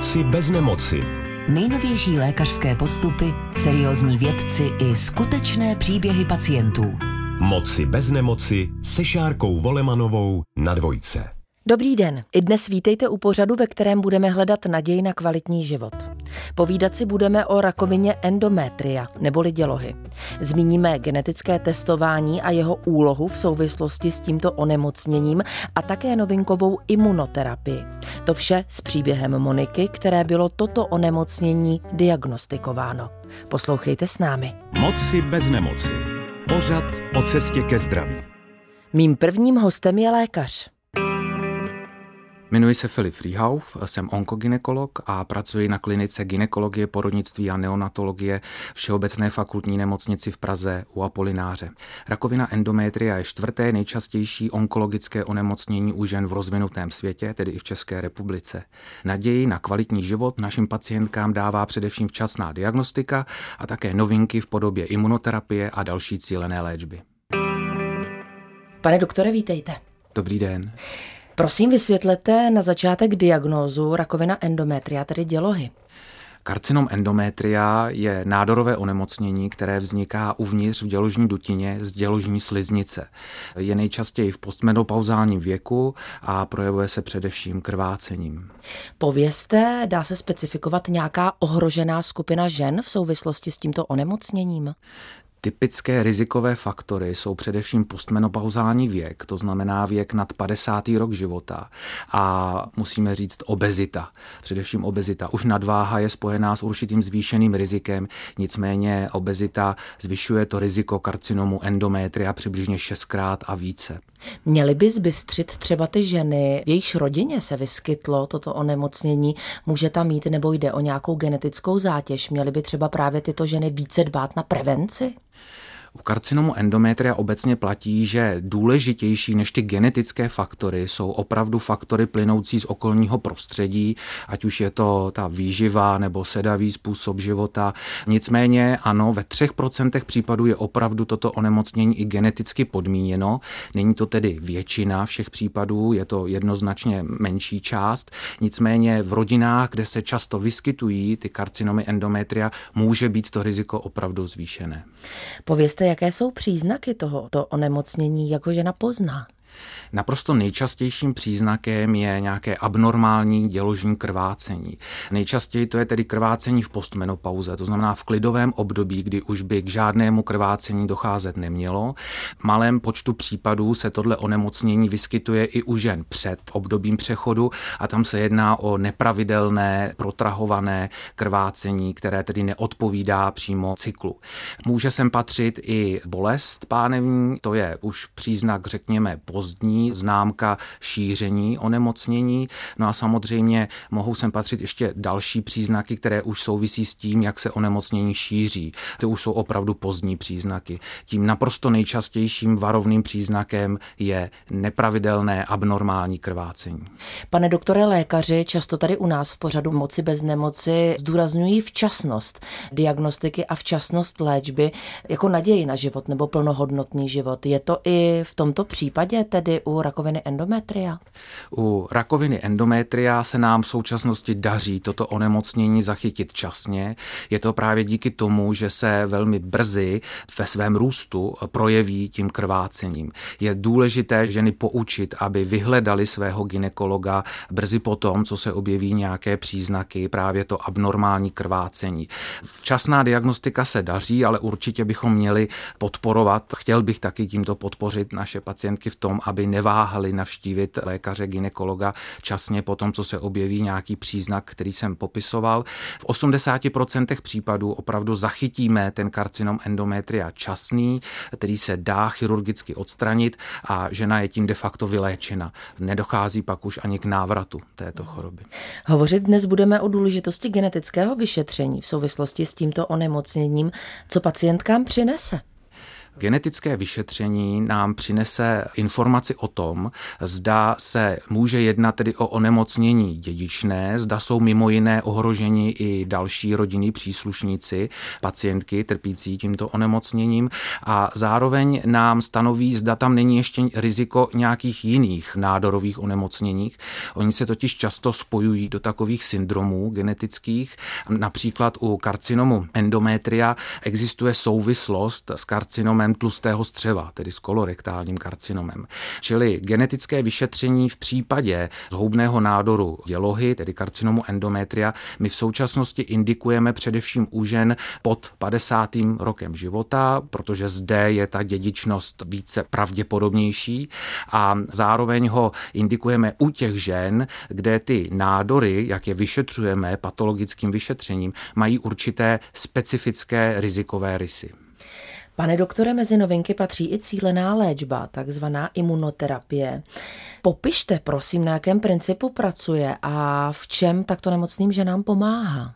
Moci bez nemoci. Nejnovější lékařské postupy, seriózní vědci i skutečné příběhy pacientů. Moci bez nemoci se Šárkou Volemanovou na Dvojce. Dobrý den, i dnes vítejte u pořadu, ve kterém budeme hledat naději na kvalitní život. Povídat si budeme o rakovině endometria, neboli dělohy. Zmíníme genetické testování a jeho úlohu v souvislosti s tímto onemocněním a také novinkovou imunoterapii. To vše s příběhem Moniky, které bylo toto onemocnění diagnostikováno. Poslouchejte s námi. Moci bez nemoci. Pořad o cestě ke zdraví. Mým prvním hostem je lékař. Jmenuji se Filip Fruhauf, jsem onkogynekolog a pracuji na klinice gynekologie, porodnictví a neonatologie Všeobecné fakultní nemocnici v Praze u Apolináře. Rakovina endometria je čtvrté nejčastější onkologické onemocnění u žen v rozvinutém světě, tedy i v České republice. Naději na kvalitní život našim pacientkám dává především včasná diagnostika a také novinky v podobě imunoterapie a další cílené léčby. Pane doktore, vítejte. Dobrý den. Prosím, vysvětlete na začátek diagnózu rakovina endometria, tedy dělohy. Karcinom endometria je nádorové onemocnění, které vzniká uvnitř v děložní dutině z děložní sliznice. Je nejčastěji v postmenopauzálním věku a projevuje se především krvácením. Povězte, dá se specifikovat nějaká ohrožená skupina žen v souvislosti s tímto onemocněním? Typické rizikové faktory jsou především postmenopauzální věk, to znamená věk nad 50. rok života a musíme říct obezita. Především obezita. Už nadváha je spojená s určitým zvýšeným rizikem, nicméně obezita zvyšuje to riziko karcinomu endometria přibližně 6x a více. Měly by zbystřit třeba ty ženy, v jejichž rodině se vyskytlo toto onemocnění, může tam jít nebo jde o nějakou genetickou zátěž, měly by třeba právě tyto ženy více dbát na prevenci? U karcinomu endometria obecně platí, že důležitější než ty genetické faktory jsou opravdu faktory plynoucí z okolního prostředí, ať už je to ta výživa nebo sedavý způsob života. Nicméně ano, ve 3% případů je opravdu toto onemocnění i geneticky podmíněno. Není to tedy většina všech případů, je to jednoznačně menší část. Nicméně v rodinách, kde se často vyskytují ty karcinomy endometria, může být to riziko opravdu zvýšené. Povězte, jaké jsou příznaky tohoto onemocnění, jako žena pozná? Naprosto nejčastějším příznakem je nějaké abnormální děložní krvácení. Nejčastěji to je tedy krvácení v postmenopauze, to znamená v klidovém období, kdy už by k žádnému krvácení docházet nemělo. V malém počtu případů se tohle onemocnění vyskytuje i u žen před obdobím přechodu a tam se jedná o nepravidelné, protrahované krvácení, které tedy neodpovídá přímo cyklu. Může sem patřit i bolest pánevní, to je už příznak, řekněme, pozdní známka šíření onemocnění. No a samozřejmě mohou sem patřit ještě další příznaky, které už souvisí s tím, jak se onemocnění šíří. To už jsou opravdu pozdní příznaky. Tím naprosto nejčastějším varovným příznakem je nepravidelné abnormální krvácení. Pane doktore, lékaři často tady u nás v pořadu Moci bez nemoci zdůrazňují včasnost diagnostiky a včasnost léčby jako naději na život nebo plnohodnotný život. Je to i v tomto případě? Tedy u rakoviny endometria? U rakoviny endometria se nám v současnosti daří toto onemocnění zachytit časně. Je to právě díky tomu, že se velmi brzy ve svém růstu projeví tím krvácením. Je důležité ženy poučit, aby vyhledali svého gynekologa brzy po tom, co se objeví nějaké příznaky, právě to abnormální krvácení. Včasná diagnostika se daří, ale určitě bychom měli podporovat. Chtěl bych taky tímto podpořit naše pacientky v tom, aby neváhali navštívit lékaře gynekologa časně po tom, co se objeví nějaký příznak, který jsem popisoval. V 80% případů opravdu zachytíme ten karcinom endometria časný, který se dá chirurgicky odstranit a žena je tím de facto vyléčena. Nedochází pak už ani k návratu této choroby. Hovořit dnes budeme o důležitosti genetického vyšetření v souvislosti s tímto onemocněním, co pacientkám přinese. Genetické vyšetření nám přinese informaci o tom, zda se může jednat tedy o onemocnění dědičné, zda jsou mimo jiné ohroženi i další rodinní příslušníci pacientky trpící tímto onemocněním a zároveň nám stanoví, zda tam není ještě riziko nějakých jiných nádorových onemocněních. Oni se totiž často spojují do takových syndromů genetických. Například u karcinomu endometria existuje souvislost s karcinomem tlustého střeva, tedy s kolorektálním karcinomem. Čili genetické vyšetření v případě zhoubného nádoru dělohy, tedy karcinomu endometria, my v současnosti indikujeme především u žen pod 50. rokem života, protože zde je ta dědičnost více pravděpodobnější a zároveň ho indikujeme u těch žen, kde ty nádory, jak je vyšetřujeme patologickým vyšetřením, mají určité specifické rizikové rysy. Pane doktore, mezi novinky patří i cílená léčba, takzvaná imunoterapie. Popište prosím, na jakém principu pracuje a v čem takto nemocným ženám pomáhá.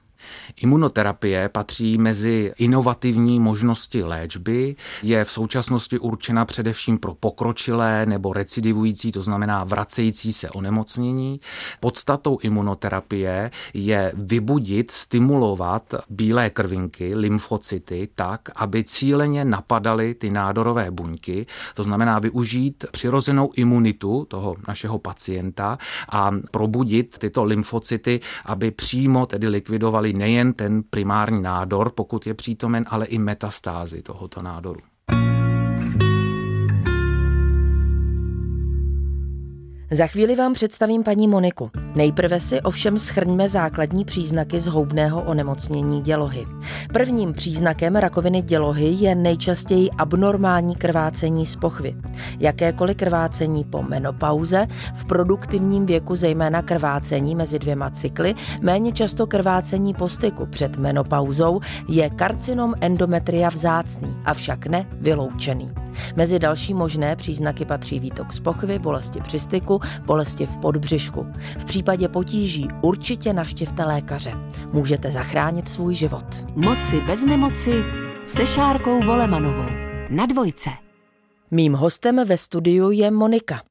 Imunoterapie patří mezi inovativní možnosti léčby, je v současnosti určena především pro pokročilé nebo recidivující, to znamená vracející se onemocnění. Podstatou imunoterapie je vybudit, stimulovat bílé krvinky, lymfocyty, tak, aby cíleně napadaly ty nádorové buňky, to znamená využít přirozenou imunitu toho našeho pacienta a probudit tyto lymfocyty, aby přímo tedy likvidovaly nejen ten primární nádor, pokud je přítomen, ale i metastázy tohoto nádoru. Za chvíli vám představím paní Moniku. Nejprve si ovšem shrňme základní příznaky zhoubného onemocnění dělohy. Prvním příznakem rakoviny dělohy je nejčastěji abnormální krvácení z pochvy. Jakékoliv krvácení po menopauze, v produktivním věku zejména krvácení mezi dvěma cykly, méně často krvácení po styku před menopauzou je karcinom endometria vzácný, avšak ne vyloučený. Mezi další možné příznaky patří výtok z pochvy, bolesti při styku, bolesti v podbřišku. V případě potíží určitě navštivte lékaře. Můžete zachránit svůj život. Moci bez nemoci se Šárkou Volemanovou na Dvojce. Mým hostem ve studiu je Monika.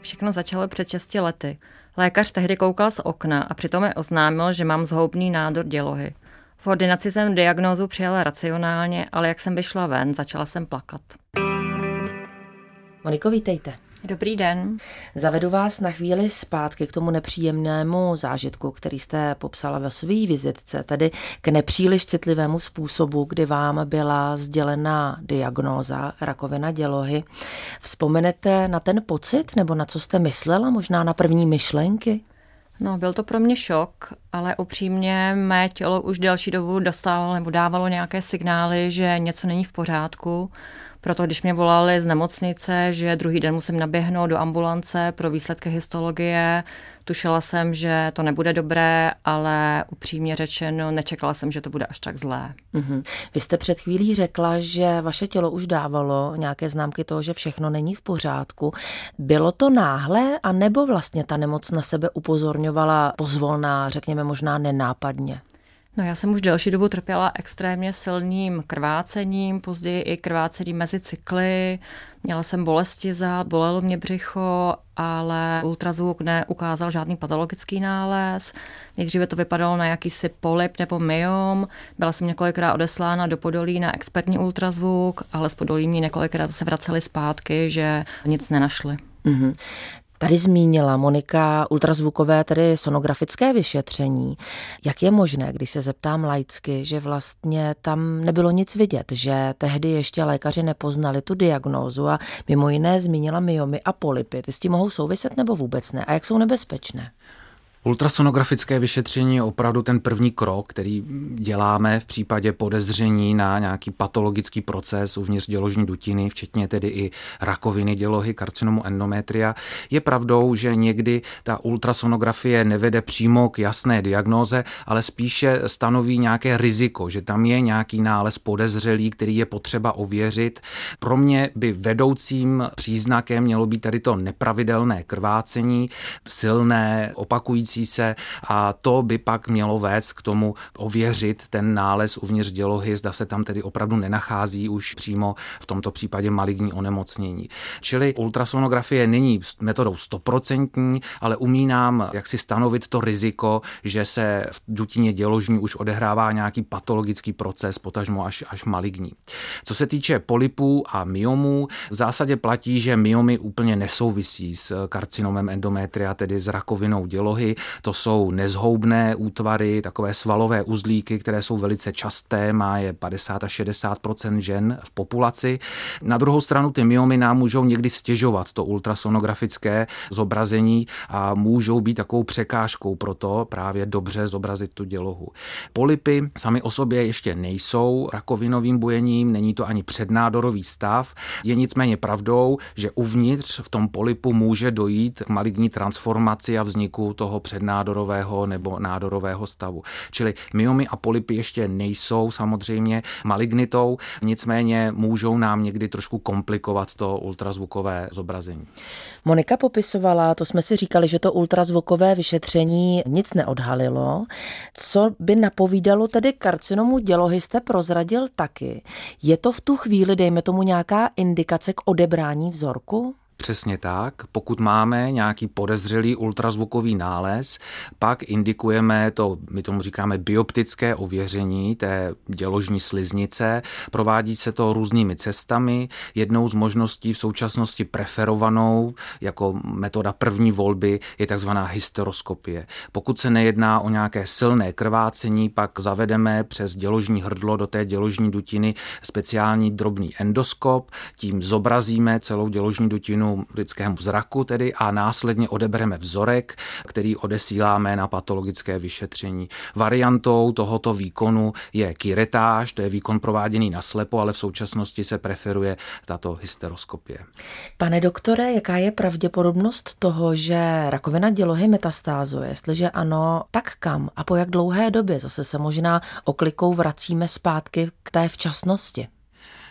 Všechno začalo před 6 lety. Lékař tehdy koukal z okna a přitom mi oznámil, že mám zhoubný nádor dělohy. V ordinaci jsem diagnózu přijala racionálně, ale jak jsem vyšla ven, začala jsem plakat. Moniko, vítejte. Dobrý den. Zavedu vás na chvíli zpátky k tomu nepříjemnému zážitku, který jste popsala ve své vizitce, tedy k nepříliš citlivému způsobu, kdy vám byla sdělena diagnóza rakovina dělohy. Vzpomenete na ten pocit, nebo na co jste myslela, možná na první myšlenky? No, byl to pro mě šok, ale upřímně mé tělo už delší dobu dostávalo nebo dávalo nějaké signály, že něco není v pořádku. Proto když mě volali z nemocnice, že druhý den musím naběhnout do ambulance pro výsledky histologie, tušila jsem, že to nebude dobré, ale upřímně řečeno, nečekala jsem, že to bude až tak zlé. Mm-hmm. Vy jste před chvílí řekla, že vaše tělo už dávalo nějaké známky toho, že všechno není v pořádku. Bylo to náhle, anebo vlastně ta nemoc na sebe upozorňovala pozvolna, řekněme možná nenápadně? No, já jsem už delší dobu trpěla extrémně silným krvácením, později i krvácením mezi cykly. Měla jsem bolesti zad, bolelo mě břicho, ale ultrazvuk neukázal žádný patologický nález. Nejdříve to vypadalo na jakýsi polip nebo myom. Byla jsem několikrát odeslána do Podolí na expertní ultrazvuk, ale z Podolí mě několikrát zase vraceli zpátky, že nic nenašli. Mm-hmm. Tady zmínila Monika ultrazvukové, tedy sonografické vyšetření. Jak je možné, když se zeptám laicky, že vlastně tam nebylo nic vidět, že tehdy ještě lékaři nepoznali tu diagnózu a mimo jiné zmínila myomy a polipy. Ty s tím mohou souviset nebo vůbec ne? A jak jsou nebezpečné? Ultrasonografické vyšetření je opravdu ten první krok, který děláme v případě podezření na nějaký patologický proces uvnitř děložní dutiny, včetně tedy i rakoviny dělohy, karcinomu endometria. Je pravdou, že někdy ta ultrasonografie nevede přímo k jasné diagnóze, ale spíše stanoví nějaké riziko, že tam je nějaký nález podezřelý, který je potřeba ověřit. Pro mě by vedoucím příznakem mělo být tady to nepravidelné krvácení, silné, opakující nemusí se, a to by pak mělo vést k tomu ověřit ten nález uvnitř dělohy, zda se tam tedy opravdu nenachází už přímo v tomto případě maligní onemocnění. Čili ultrasonografie není metodou 100%, ale umí nám jaksi stanovit to riziko, že se v dutině děložní už odehrává nějaký patologický proces, potažmo až maligní. Co se týče polypů a myomů, v zásadě platí, že myomy úplně nesouvisí s karcinomem endometria, tedy s rakovinou dělohy. To jsou nezhoubné útvary, takové svalové uzlíky, které jsou velice časté, má je 50 až 60% žen v populaci. Na druhou stranu ty myomy nám můžou někdy stěžovat to ultrasonografické zobrazení a můžou být takovou překážkou pro to právě dobře zobrazit tu dělohu. Polypy sami o sobě ještě nejsou rakovinovým bujením, není to ani přednádorový stav, je nicméně pravdou, že uvnitř v tom polypu může dojít k maligní transformaci a vzniku toho přednádorového nebo nádorového stavu. Čili myomy a polypy ještě nejsou samozřejmě malignitou, nicméně můžou nám někdy trošku komplikovat to ultrazvukové zobrazení. Monika popisovala, to jsme si říkali, že to ultrazvukové vyšetření nic neodhalilo. Co by napovídalo tedy karcinomu dělohy, jste prozradil taky. Je to v tu chvíli, dejme tomu, nějaká indikace k odebrání vzorku? Přesně tak. Pokud máme nějaký podezřelý ultrazvukový nález, pak indikujeme to, my tomu říkáme bioptické ověření té děložní sliznice. Provádí se to různými cestami. Jednou z možností v současnosti preferovanou jako metoda první volby je takzvaná hysteroskopie. Pokud se nejedná o nějaké silné krvácení, pak zavedeme přes děložní hrdlo do té děložní dutiny speciální drobný endoskop, tím zobrazíme celou děložní dutinu lidskému zraku tedy a následně odebereme vzorek, který odesíláme na patologické vyšetření. Variantou tohoto výkonu je kyretáž, to je výkon prováděný naslepo, ale v současnosti se preferuje tato hysteroskopie. Pane doktore, jaká je pravděpodobnost toho, že rakovina dělohy metastázuje? Jestliže ano, tak kam a po jak dlouhé době? Zase se možná oklikou vracíme zpátky k té včasnosti.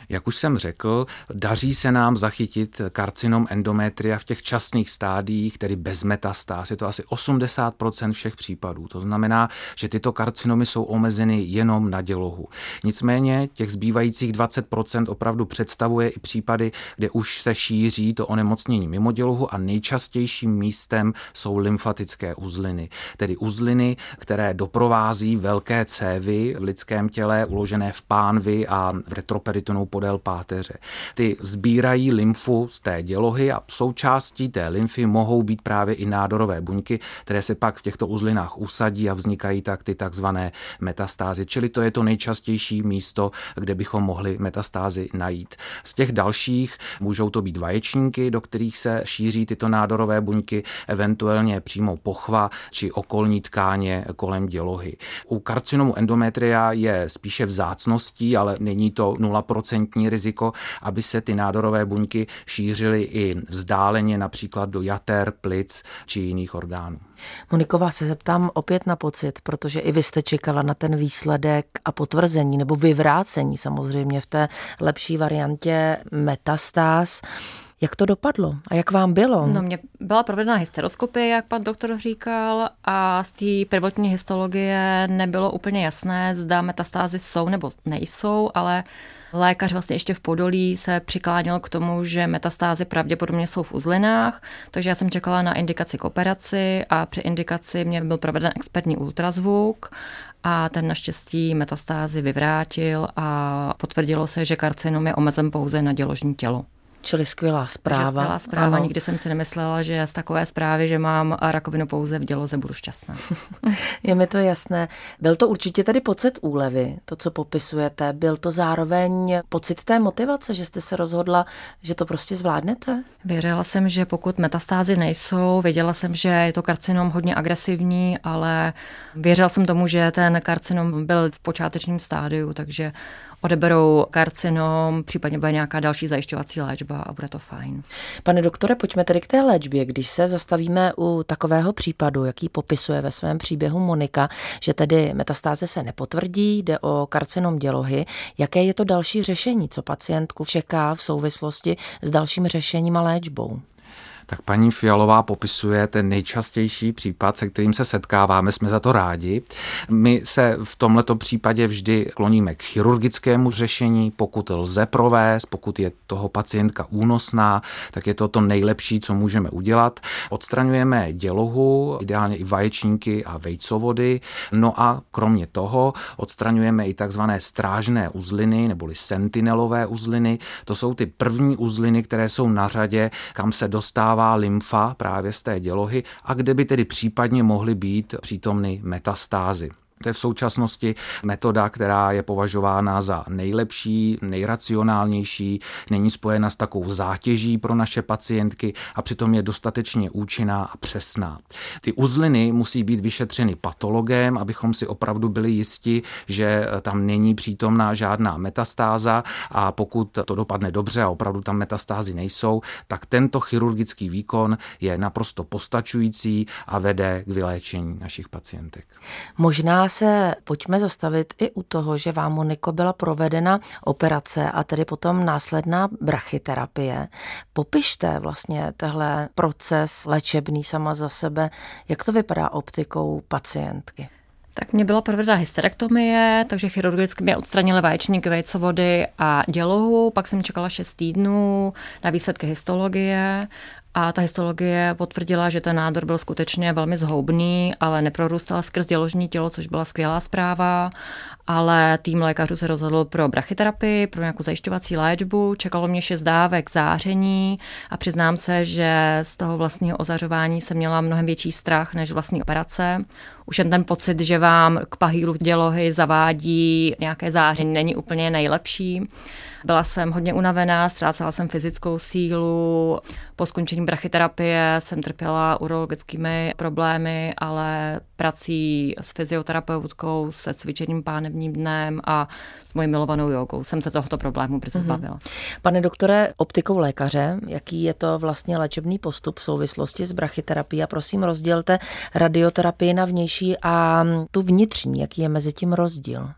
Jak už jsem řekl, daří se nám zachytit karcinom endometria v těch časných stádiích, tedy bez metastáz. Je to asi 80% všech případů. To znamená, že tyto karcinomy jsou omezeny jenom na dělohu. Nicméně těch zbývajících 20% opravdu představuje i případy, kde už se šíří to onemocnění mimo dělohu a nejčastějším místem jsou lymfatické uzliny. Tedy uzliny, které doprovází velké cévy v lidském těle, uložené v pánvi a v retroperitonu podél páteře. Ty sbírají lymfu z té dělohy a součástí té lymfy mohou být právě i nádorové buňky, které se pak v těchto uzlinách usadí a vznikají tak ty takzvané metastázy. Čili to je to nejčastější místo, kde bychom mohli metastázy najít. Z těch dalších můžou to být vaječníky, do kterých se šíří tyto nádorové buňky, eventuálně přímo pochva či okolní tkáně kolem dělohy. U karcinomu endometria je spíše vzácností, ale není to 0% riziko, aby se ty nádorové buňky šířily i vzdáleně například do jater, plic či jiných orgánů. Moniková, se zeptám opět na pocit, protože i vy jste čekala na ten výsledek a potvrzení nebo vyvrácení samozřejmě v té lepší variantě metastáz. Jak to dopadlo a jak vám bylo? No, mě byla provedena hysteroskopie, jak pan doktor říkal, a z té prvotní histologie nebylo úplně jasné, zda metastázy jsou nebo nejsou, ale lékař vlastně ještě v podolí se přikláněl k tomu, že metastázy pravděpodobně jsou v uzlinách, takže já jsem čekala na indikaci k operaci a při indikaci mě byl proveden expertní ultrazvuk a ten naštěstí metastázy vyvrátil a potvrdilo se, že karcinom je omezen pouze na děložní tělo. Čili skvělá zpráva. Ano. Nikdy jsem si nemyslela, že z takové zprávy, že mám rakovinu pouze v děloze, budu šťastná. Je mi to jasné. Byl to určitě tady pocit úlevy, to, co popisujete. Byl to zároveň pocit té motivace, že jste se rozhodla, že to prostě zvládnete? Věřila jsem, že pokud metastázy nejsou, věděla jsem, že je to karcinom hodně agresivní, ale věřila jsem tomu, že ten karcinom byl v počátečním stádiu, takže odeberou karcinom, případně bude nějaká další zajišťovací léčba a bude to fajn. Pane doktore, pojďme tedy k té léčbě. Když se zastavíme u takového případu, jaký popisuje ve svém příběhu Monika, že tedy metastáze se nepotvrdí, jde o karcinom dělohy, jaké je to další řešení, co pacientku čeká v souvislosti s dalším řešením a léčbou? tak paní Fialová popisuje ten nejčastější případ, se kterým se setkáváme, jsme za to rádi. My se v tomto případě vždy kloníme k chirurgickému řešení, pokud lze provést, pokud je toho pacientka únosná, tak je to nejlepší, co můžeme udělat. Odstraňujeme dělohu, ideálně i vaječníky a vejcovody, no a kromě toho odstraňujeme i takzvané strážné uzliny neboli sentinelové uzliny. To jsou ty první uzliny, které jsou na řadě, kam se dostává lymfa právě z té dělohy a kde by tedy případně mohly být přítomny metastázy. To je v současnosti metoda, která je považována za nejlepší, nejracionálnější, není spojena s takovou zátěží pro naše pacientky a přitom je dostatečně účinná a přesná. Ty uzliny musí být vyšetřeny patologem, abychom si opravdu byli jisti, že tam není přítomná žádná metastáza a pokud to dopadne dobře a opravdu tam metastázy nejsou, tak tento chirurgický výkon je naprosto postačující a vede k vyléčení našich pacientek. Možná se pojďme zastavit i u toho, že vám, Moniko, byla provedena operace a tedy potom následná brachyterapie. Popište vlastně tenhle proces léčebný sama za sebe, jak to vypadá optikou pacientky. Tak mě byla provedena hysterektomie, takže chirurgicky mě odstranili vaječník, vejcovody a dělohu, pak jsem čekala 6 týdnů na výsledky histologie. A ta histologie potvrdila, že ten nádor byl skutečně velmi zhoubný, ale neprorůstal skrz děložní tělo, což byla skvělá zpráva. Ale tým lékařů se rozhodl pro brachyterapii, pro nějakou zajišťovací léčbu. Čekalo mě 6 dávek záření a přiznám se, že z toho vlastního ozařování jsem měla mnohem větší strach než vlastní operace. Už jen ten pocit, že vám k pahýlu dělohy zavádí nějaké záření, není úplně nejlepší. Byla jsem hodně unavená, ztrácela jsem fyzickou sílu. Po skončení brachyterapie jsem trpěla urologickými problémy, ale prací s fyzioterapeutkou, se cvičením pánevním dnem a s mojí milovanou jogou jsem se tohoto problému brzy zbavila. Pane doktore, optikou lékaře, jaký je to vlastně léčebný postup v souvislosti s brachyterapií? A prosím, rozdělte radioterapii na vnější a tu vnitřní, jaký je mezi tím rozdíl?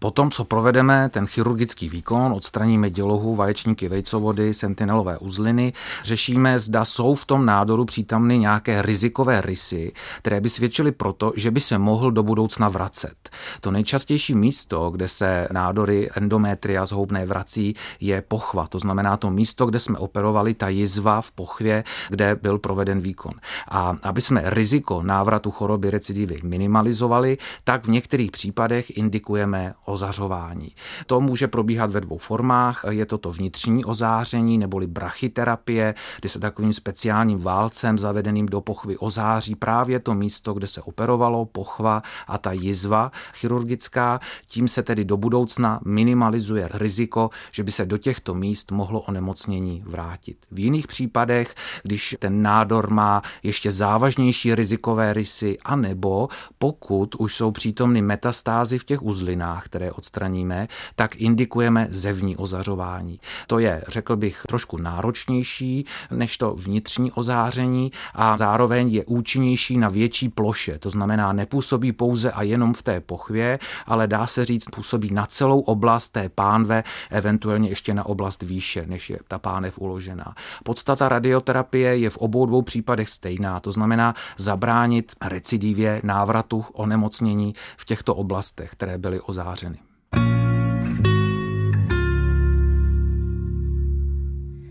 Potom, co provedeme ten chirurgický výkon, odstraníme dělohu, vaječníky, vejcovody, sentinelové uzliny, řešíme, zda jsou v tom nádoru přítomny nějaké rizikové rysy, které by svědčily proto, že by se mohl do budoucna vracet. To nejčastější místo, kde se nádory endometria zhoubné vrací, je pochva. To znamená to místo, kde jsme operovali, ta jizva v pochvě, kde byl proveden výkon. A aby jsme riziko návratu choroby recidivy minimalizovali, tak v některých případech indikujeme ozařování. To může probíhat ve 2 formách. Je to vnitřní ozáření neboli brachyterapie, kdy se takovým speciálním válcem zavedeným do pochvy ozáří právě to místo, kde se operovalo, pochva a ta jizva chirurgická. Tím se tedy do budoucna minimalizuje riziko, že by se do těchto míst mohlo onemocnění vrátit. V jiných případech, když ten nádor má ještě závažnější rizikové rysy, anebo pokud už jsou přítomny metastázy v těch uzlinách, které odstraníme, tak indikujeme zevní ozařování. To je, řekl bych, trošku náročnější než to vnitřní ozáření a zároveň je účinnější na větší ploše. To znamená, nepůsobí pouze a jenom v té pochvě, ale dá se říct, působí na celou oblast té pánve, eventuálně ještě na oblast výše, než je ta pánev uložená. Podstata radioterapie je v obou 2 případech stejná. To znamená zabránit recidivě, návratu, onemocnění v těchto oblastech, které byly ozářeny.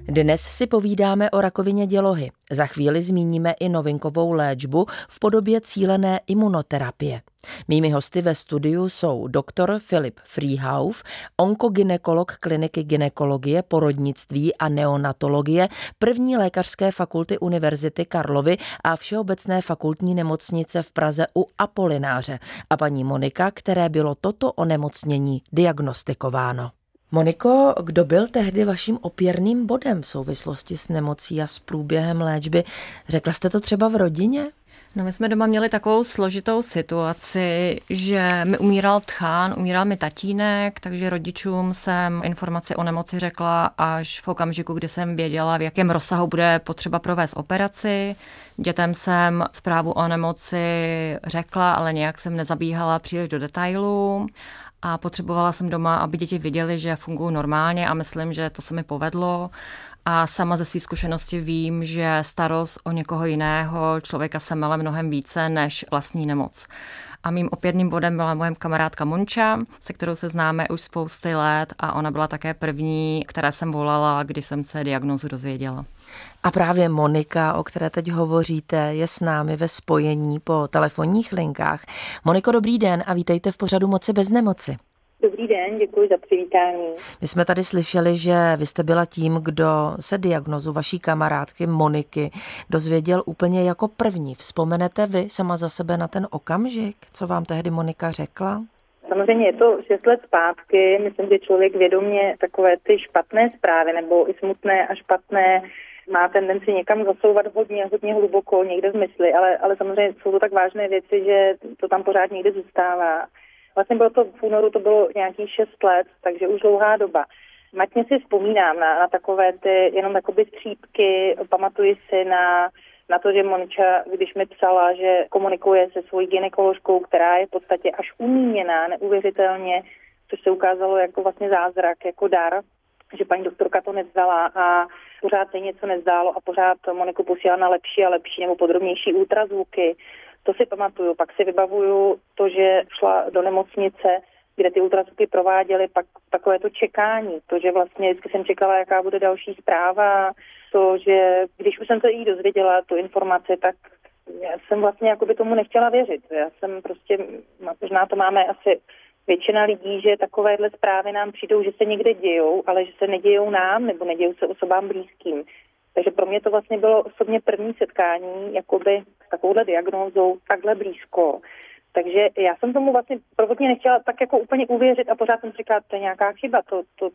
Dnes si povídáme o rakovině dělohy. Za chvíli zmíníme i novinkovou léčbu v podobě cílené imunoterapie. Mými hosty ve studiu jsou doktor Filip Fruhauf, onkogynekolog kliniky gynekologie, porodnictví a neonatologie První lékařské fakulty Univerzity Karlovy a Všeobecné fakultní nemocnice v Praze u Apolináře a paní Monika, které bylo toto onemocnění diagnostikováno. Moniko, kdo byl tehdy vaším opěrným bodem v souvislosti s nemocí a s průběhem léčby? Řekla jste to třeba v rodině? No, my jsme doma měli takovou složitou situaci, že mi umíral tchán, umíral mi tatínek, takže rodičům jsem informaci o nemoci řekla až v okamžiku, kdy jsem věděla, v jakém rozsahu bude potřeba provést operaci. Dětem jsem zprávu o nemoci řekla, ale nějak jsem nezabíhala příliš do detailů. A potřebovala jsem doma, aby děti viděly, že fungují normálně a myslím, že to se mi povedlo. a sama ze svých zkušeností vím, že starost o někoho jiného člověka se mele mnohem více než vlastní nemoc. A mým opěrným bodem byla moje kamarádka Monča, se kterou se známe už spousty let a ona byla také první, která jsem volala, když jsem se diagnózu dozvěděla. A právě Monika, o které teď hovoříte, je s námi ve spojení po telefonních linkách. Moniko, dobrý den a vítejte v pořadu Moci bez nemoci. Dobrý den, děkuji za přivítání. My jsme tady slyšeli, že vy jste byla tím, kdo se diagnózu vaší kamarádky Moniky dozvěděl úplně jako první. Vzpomenete vy sama za sebe na ten okamžik, co vám tehdy Monika řekla? Samozřejmě je to 6 let zpátky. Myslím, že člověk vědomě takové ty špatné zprávy nebo i smutné a špatné má tendenci někam zasouvat hodně hluboko, někde v mysli, ale samozřejmě jsou to tak vážné věci, že to tam pořád někde zůstává. Vlastně bylo to v únoru, to bylo nějakých 6 let, takže už dlouhá doba. Matně si vzpomínám na takové ty jenom jakoby střípky, pamatuji si na to, že Monča, když mi psala, že komunikuje se svojí gynekoložkou, která je v podstatě až umíněná, neuvěřitelně, což se ukázalo jako vlastně zázrak, jako dar, že paní doktorka to nevzala a pořád se něco nezdálo a pořád Moniku posílala na lepší a lepší nebo podrobnější ultrazvuky. To si pamatuju, pak si vybavuju to, že šla do nemocnice, kde ty ultrazvuky prováděly, pak takové to čekání, to, že vlastně vždycky jsem čekala, jaká bude další zpráva, to, že když už jsem se jí dozvěděla, tu informaci, tak já jsem vlastně jakoby tomu nechtěla věřit. Já jsem prostě, možná to máme asi většina lidí, že takovéhle zprávy nám přijdou, že se někde dějou, ale že se nedějou nám nebo nedějou se osobám blízkým. Takže pro mě to vlastně bylo osobně první setkání jakoby s takovouhle diagnózou takhle blízko. Takže já jsem tomu vlastně prvotně nechtěla tak jako úplně uvěřit a pořád jsem říkala, to je nějaká chyba,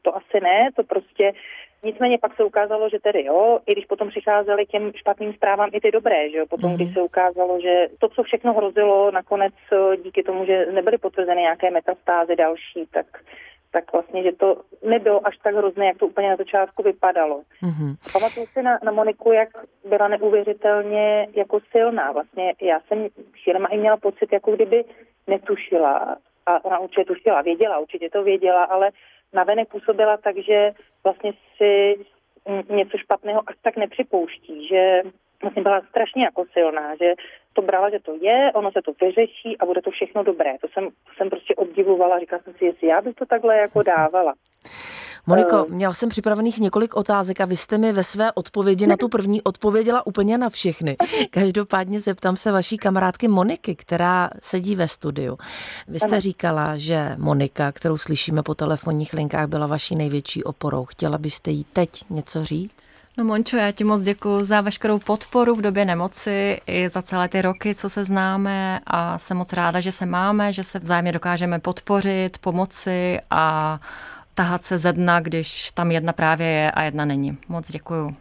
to asi ne, to prostě. Nicméně pak se ukázalo, že tedy jo, i když potom přicházely těm špatným zprávám i ty dobré, že jo, potom když se ukázalo, že to, co všechno hrozilo, nakonec díky tomu, že nebyly potvrzeny nějaké metastázy další, tak vlastně, že to nebylo až tak hrozné, jak to úplně na začátku vypadalo. Mm-hmm. Pamatuju si na Moniku, jak byla neuvěřitelně jako silná. Vlastně já jsem chvílema i měla pocit, jako kdyby netušila. A ona určitě tušila, určitě to věděla, ale navenek působila tak, že vlastně si něco špatného až tak nepřipouští, že vlastně byla strašně jako silná, že to brala, že to je, ono se to vyřeší a bude to všechno dobré. To jsem prostě obdivovala, říkala jsem si, jestli já bych to takhle jako dávala. Moniko, měl jsem připravených několik otázek a vy jste mi ve své odpovědi na tu první odpověděla úplně na všechny. Každopádně zeptám se vaší kamarádky Moniky, která sedí ve studiu. Vy jste říkala, že Monika, kterou slyšíme po telefonních linkách, byla vaší největší oporou. Chtěla byste jí teď něco říct? No Mončo, já ti moc děkuji za veškerou podporu v době nemoci i za celé ty roky, co se známe a jsem moc ráda, že se máme, že se vzájemně dokážeme podpořit, pomoci a tahat se ze dna, když tam jedna právě je a jedna není. Moc děkuju.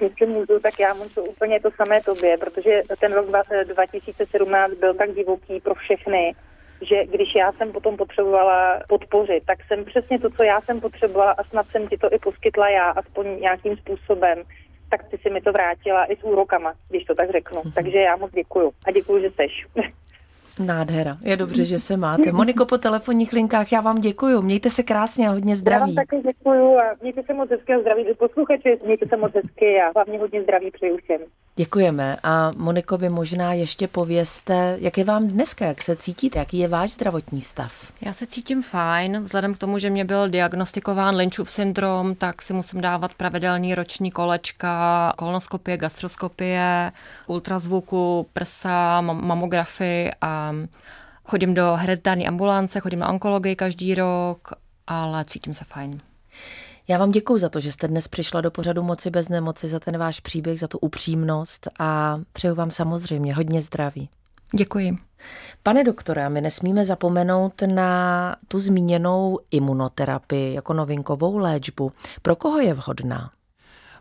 Jestli můžu, tak já můžu úplně to samé tobě, protože ten rok 2017 byl tak divoký pro všechny, že když já jsem potom potřebovala podpořit, tak jsem přesně to, co já jsem potřebovala a snad jsem ti to i poskytla já, aspoň nějakým způsobem, tak ty si mi to vrátila i s úrokama, když to tak řeknu. Takže já moc děkuju a děkuju, že seš. Nádhera. Je dobře, že se máte. Moniko, po telefonních linkách, já vám děkuju. Mějte se krásně a hodně zdraví. Já vám taky děkuju a mějte se moc hezky a zdraví do posluchače. Mějte se moc hezky a hlavně hodně zdraví přeju všem. Děkujeme. A Moniko, vy možná ještě povězte, jak je vám dneska, jak se cítíte, jaký je váš zdravotní stav? Já se cítím fajn. Vzhledem k tomu, že mě byl diagnostikován Lynchův syndrom, tak si musím dávat pravidelní roční kolečka, kolonoskopie, gastroskopie, ultrazvuku, prsa, mamografii a chodím do hereditární ambulance, chodím na onkologii každý rok, ale cítím se fajn. Já vám děkuji za to, že jste dnes přišla do pořadu Moci bez nemoci, za ten váš příběh, za tu upřímnost a přeju vám samozřejmě hodně zdraví. Děkuji. Pane doktore, my nesmíme zapomenout na tu zmíněnou imunoterapii jako novinkovou léčbu. Pro koho je vhodná?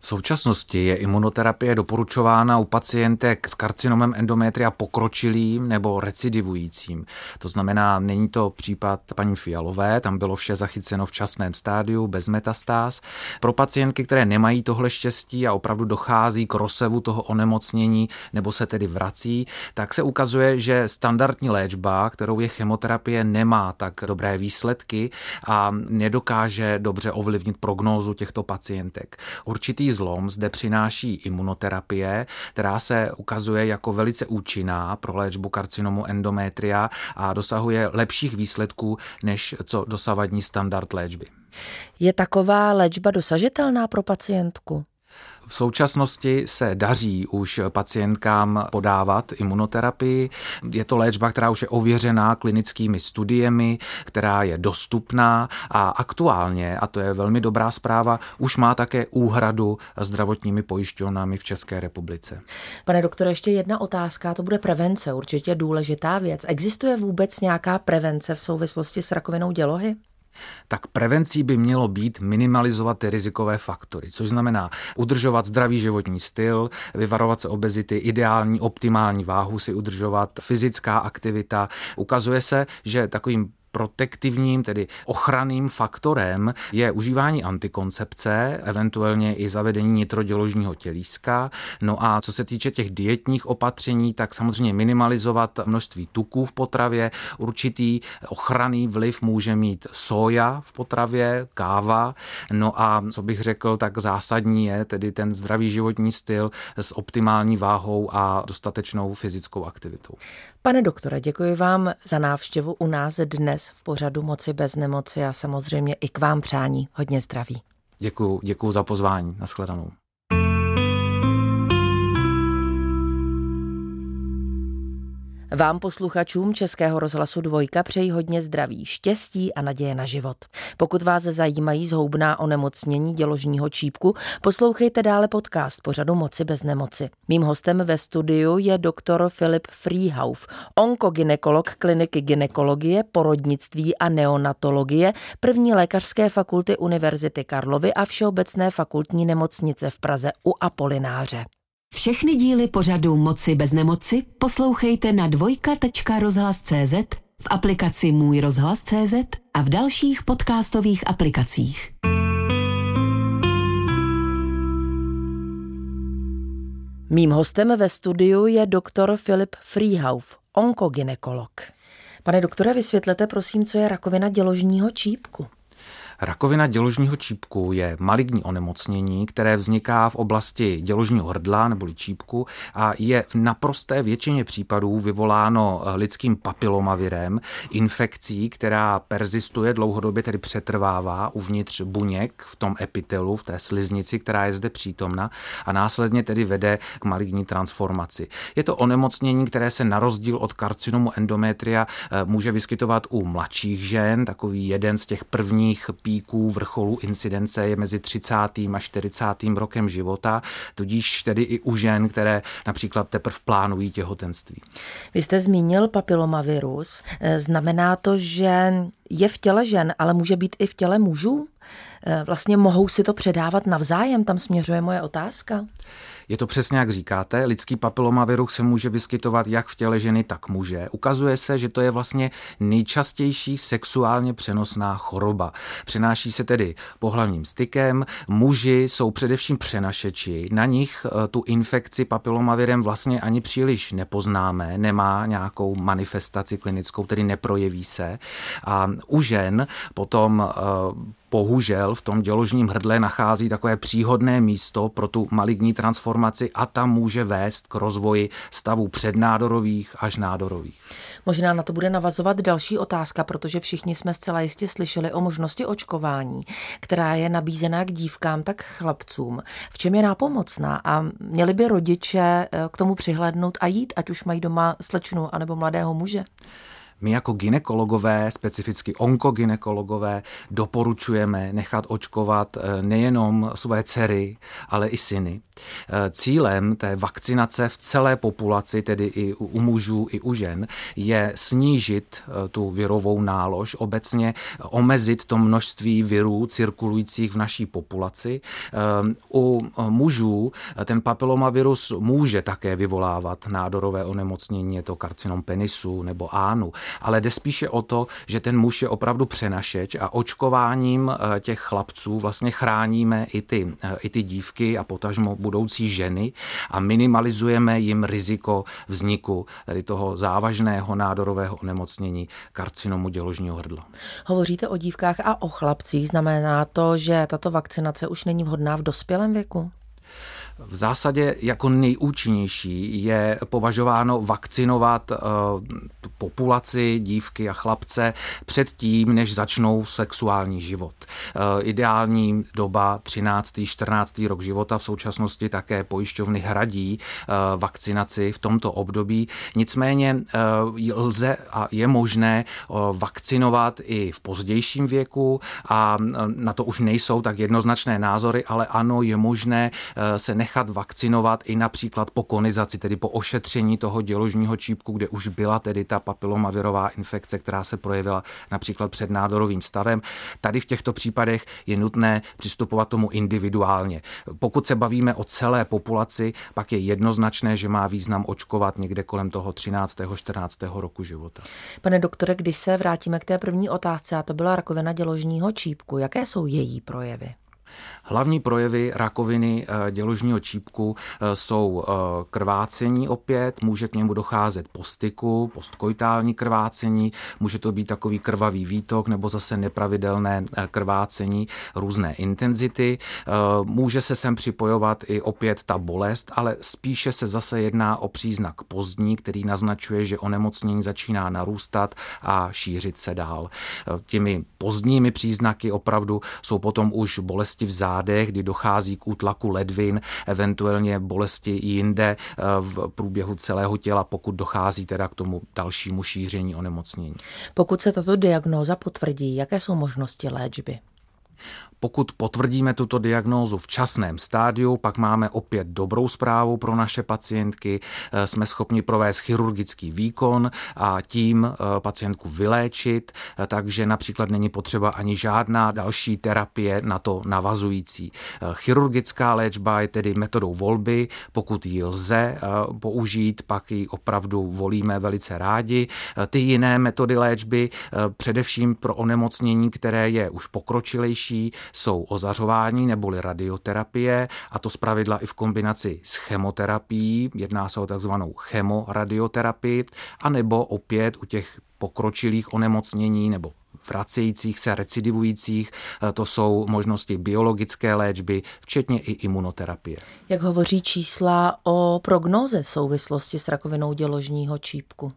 V současnosti je imunoterapie doporučována u pacientek s karcinomem endometria pokročilým nebo recidivujícím. To znamená, není to případ paní Fialové, tam bylo vše zachyceno v časném stádiu, bez metastáz. Pro pacientky, které nemají tohle štěstí a opravdu dochází k rozsevu toho onemocnění nebo se tedy vrací, tak se ukazuje, že standardní léčba, kterou je chemoterapie, nemá tak dobré výsledky a nedokáže dobře ovlivnit prognózu těchto pacientek. Určitý zlom zde přináší imunoterapie, která se ukazuje jako velice účinná pro léčbu karcinomu endometria a dosahuje lepších výsledků než co dosavadní standard léčby. Je taková léčba dosažitelná pro pacientku? V současnosti se daří už pacientkám podávat imunoterapii. Je to léčba, která už je ověřená klinickými studiemi, která je dostupná a aktuálně, a to je velmi dobrá zpráva, už má také úhradu zdravotními pojišťovnami v České republice. Pane doktore, ještě jedna otázka, to bude prevence, určitě důležitá věc. Existuje vůbec nějaká prevence v souvislosti s rakovinou dělohy? Tak prevencí by mělo být minimalizovat ty rizikové faktory, což znamená udržovat zdravý životní styl, vyvarovat se obezity, ideální, optimální váhu si udržovat, fyzická aktivita. Ukazuje se, že takovým protektivním, tedy ochranným faktorem je užívání antikoncepce, eventuálně i zavedení nitroděložního tělíska. No a co se týče těch dietních opatření, tak samozřejmě minimalizovat množství tuků v potravě. Určitý ochranný vliv může mít soja v potravě, káva. No a co bych řekl, tak zásadní je tedy ten zdravý životní styl s optimální váhou a dostatečnou fyzickou aktivitou. Pane doktore, děkuji vám za návštěvu u nás dnes v pořadu Moci bez nemoci a samozřejmě i k vám přání hodně zdraví. Děkuju za pozvání. Nashledanou. Vám posluchačům Českého rozhlasu Dvojka přeji hodně zdraví, štěstí a naděje na život. Pokud vás zajímají zhoubná onemocnění děložního čípku, poslouchejte dále podcast pořadu Moci bez nemoci. Mým hostem ve studiu je doktor Filip Fruhauf, onkogynekolog kliniky gynekologie, porodnictví a neonatologie První lékařské fakulty Univerzity Karlovy a Všeobecné fakultní nemocnice v Praze u Apolináře. Všechny díly pořadu Moci bez nemoci poslouchejte na dvojka.rozhlas.cz, v aplikaci mujRozhlas.cz a v dalších podcastových aplikacích. Mým hostem ve studiu je doktor Filip Fruhauf, onkogynekolog. Pane doktore, vysvětlete prosím, co je rakovina děložního čípku. Rakovina děložního čípku je maligní onemocnění, které vzniká v oblasti děložního hrdla neboli čípku a je v naprosté většině případů vyvoláno lidským papilomavirem, infekcí, která perzistuje dlouhodobě, tedy přetrvává uvnitř buněk v tom epitelu, v té sliznici, která je zde přítomna a následně tedy vede k maligní transformaci. Je to onemocnění, které se na rozdíl od karcinomu endometria může vyskytovat u mladších žen, takový jeden z těch prvních píků vrcholu incidence je mezi 30. a 40. rokem života, tudíž tedy i u žen, které například teprve plánují těhotenství. Vy jste zmínil papilomavirus. Znamená to, že je v těle žen, ale může být i v těle mužů? Vlastně mohou si to předávat navzájem? Tam směřuje moje otázka. Je to přesně, jak říkáte. Lidský papilomavirus se může vyskytovat jak v těle ženy, tak muže. Ukazuje se, že to je vlastně nejčastější sexuálně přenosná choroba. Přenáší se tedy pohlavním stykem. Muži jsou především přenašeči. Na nich tu infekci papilomavirem vlastně ani příliš nepoznáme. Nemá nějakou manifestaci klinickou, tedy neprojeví se. A u žen potom bohužel v tom děložním hrdle nachází takové příhodné místo pro tu maligní transformaci a tam může vést k rozvoji stavů přednádorových až nádorových. Možná na to bude navazovat další otázka, protože všichni jsme zcela jistě slyšeli o možnosti očkování, která je nabízená k dívkám, tak chlapcům. V čem je nápomocná a měli by rodiče k tomu přihlédnout a jít, ať už mají doma slečnu anebo mladého muže? My jako gynekologové, specificky onkogynekologové, doporučujeme nechat očkovat nejenom své dcery, ale i syny. Cílem té vakcinace v celé populaci, tedy i u mužů, i u žen, je snížit tu virovou nálož, obecně omezit to množství virů cirkulujících v naší populaci. U mužů ten papilomavirus může také vyvolávat nádorové onemocnění, je to karcinom penisu nebo ánu, ale jde spíše o to, že ten muž je opravdu přenašeč a očkováním těch chlapců vlastně chráníme i ty dívky a potažmo budoucí ženy a minimalizujeme jim riziko vzniku tedy toho závažného nádorového onemocnění karcinomu děložního hrdla. Hovoříte o dívkách a o chlapcích. Znamená to, že tato vakcinace už není vhodná v dospělém věku? V zásadě jako nejúčinnější je považováno vakcinovat populaci, dívky a chlapce před tím, než začnou sexuální život. Ideální doba 13. 14. rok života, v současnosti také pojišťovny hradí vakcinaci v tomto období. Nicméně lze a je možné vakcinovat i v pozdějším věku a na to už nejsou tak jednoznačné názory, ale ano, je možné se nechat vakcinovat i například po konizaci, tedy po ošetření toho děložního čípku, kde už byla tedy ta papilomavirová infekce, která se projevila například před nádorovým stavem. Tady v těchto případech je nutné přistupovat tomu individuálně. Pokud se bavíme o celé populaci, pak je jednoznačné, že má význam očkovat někde kolem toho 13. 14. roku života. Pane doktore, když se vrátíme k té první otázce, a to byla rakovina děložního čípku, jaké jsou její projevy? Hlavní projevy rakoviny děložního čípku jsou krvácení opět, může k němu docházet po styku, postkoitální krvácení, může to být takový krvavý výtok nebo zase nepravidelné krvácení různé intenzity. Může se sem připojovat i opět ta bolest, ale spíše se zase jedná o příznak pozdní, který naznačuje, že onemocnění začíná narůstat a šířit se dál. Těmi pozdními příznaky opravdu jsou potom už bolesti v zádech, kdy dochází k útlaku ledvin, eventuálně bolesti jinde v průběhu celého těla, pokud dochází teda k tomu dalšímu šíření onemocnění. Pokud se tato diagnóza potvrdí, jaké jsou možnosti léčby? Pokud potvrdíme tuto diagnózu v časném stádiu, pak máme opět dobrou zprávu pro naše pacientky. Jsme schopni provést chirurgický výkon a tím pacientku vyléčit, takže například není potřeba ani žádná další terapie na to navazující. Chirurgická léčba je tedy metodou volby. Pokud ji lze použít, pak ji opravdu volíme velice rádi. Ty jiné metody léčby, především pro onemocnění, které je už pokročilejší, jsou ozařování neboli radioterapie, a to zpravidla i v kombinaci s chemoterapií, jedná se o takzvanou chemoradioterapii, anebo opět u těch pokročilých onemocnění nebo vracejících se, recidivujících, to jsou možnosti biologické léčby, včetně i imunoterapie. Jak hovoří čísla o prognóze v souvislosti s rakovinou děložního čípku?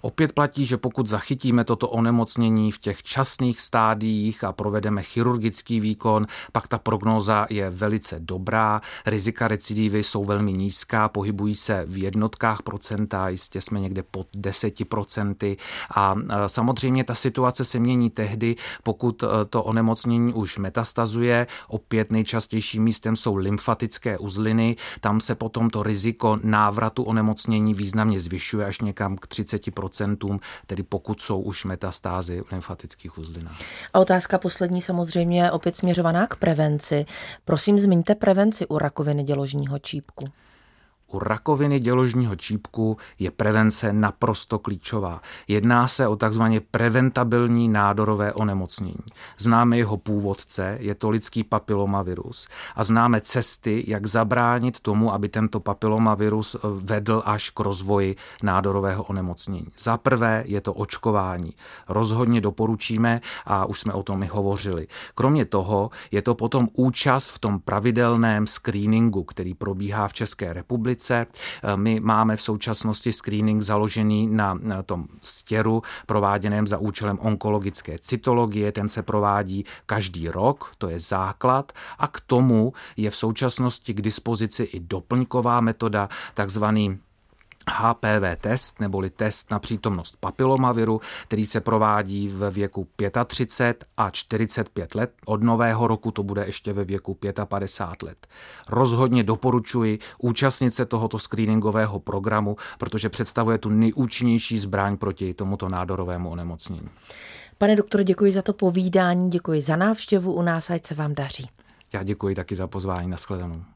Opět platí, že pokud zachytíme toto onemocnění v těch časných stádiích a provedeme chirurgický výkon, pak ta prognóza je velice dobrá, rizika recidivy jsou velmi nízká, pohybují se v jednotkách procenta, jistě jsme někde pod 10%, a samozřejmě ta situace se mění tehdy, pokud to onemocnění už metastazuje, opět nejčastějším místem jsou lymfatické uzliny, tam se potom to riziko návratu onemocnění významně zvyšuje až někam k 30%. Tedy pokud jsou už metastázy v lymfatických uzlinách. A otázka poslední samozřejmě opět směřovaná k prevenci. Prosím, zmiňte prevenci u rakoviny děložního čípku. U rakoviny děložního čípku je prevence naprosto klíčová. Jedná se o takzvaně preventabilní nádorové onemocnění. Známe jeho původce, je to lidský papilomavirus, a známe cesty, jak zabránit tomu, aby tento papilomavirus vedl až k rozvoji nádorového onemocnění. Za prvé je to očkování. Rozhodně doporučíme a už jsme o tom i hovořili. Kromě toho je to potom účast v tom pravidelném screeningu, který probíhá v České republice. My máme v současnosti screening založený na tom stěru prováděném za účelem onkologické cytologie. Ten se provádí každý rok, to je základ, a k tomu je v současnosti k dispozici i doplňková metoda, takzvaný HPV test, neboli test na přítomnost papilomaviru, který se provádí ve věku 35 a 45 let. Od nového roku to bude ještě ve věku 55 let. Rozhodně doporučuji účastnit se tohoto screeningového programu, protože představuje tu nejúčinnější zbraň proti tomuto nádorovému onemocnění. Pane doktore, děkuji za to povídání, děkuji za návštěvu u nás, ať se vám daří. Já děkuji taky za pozvání, nashledanou.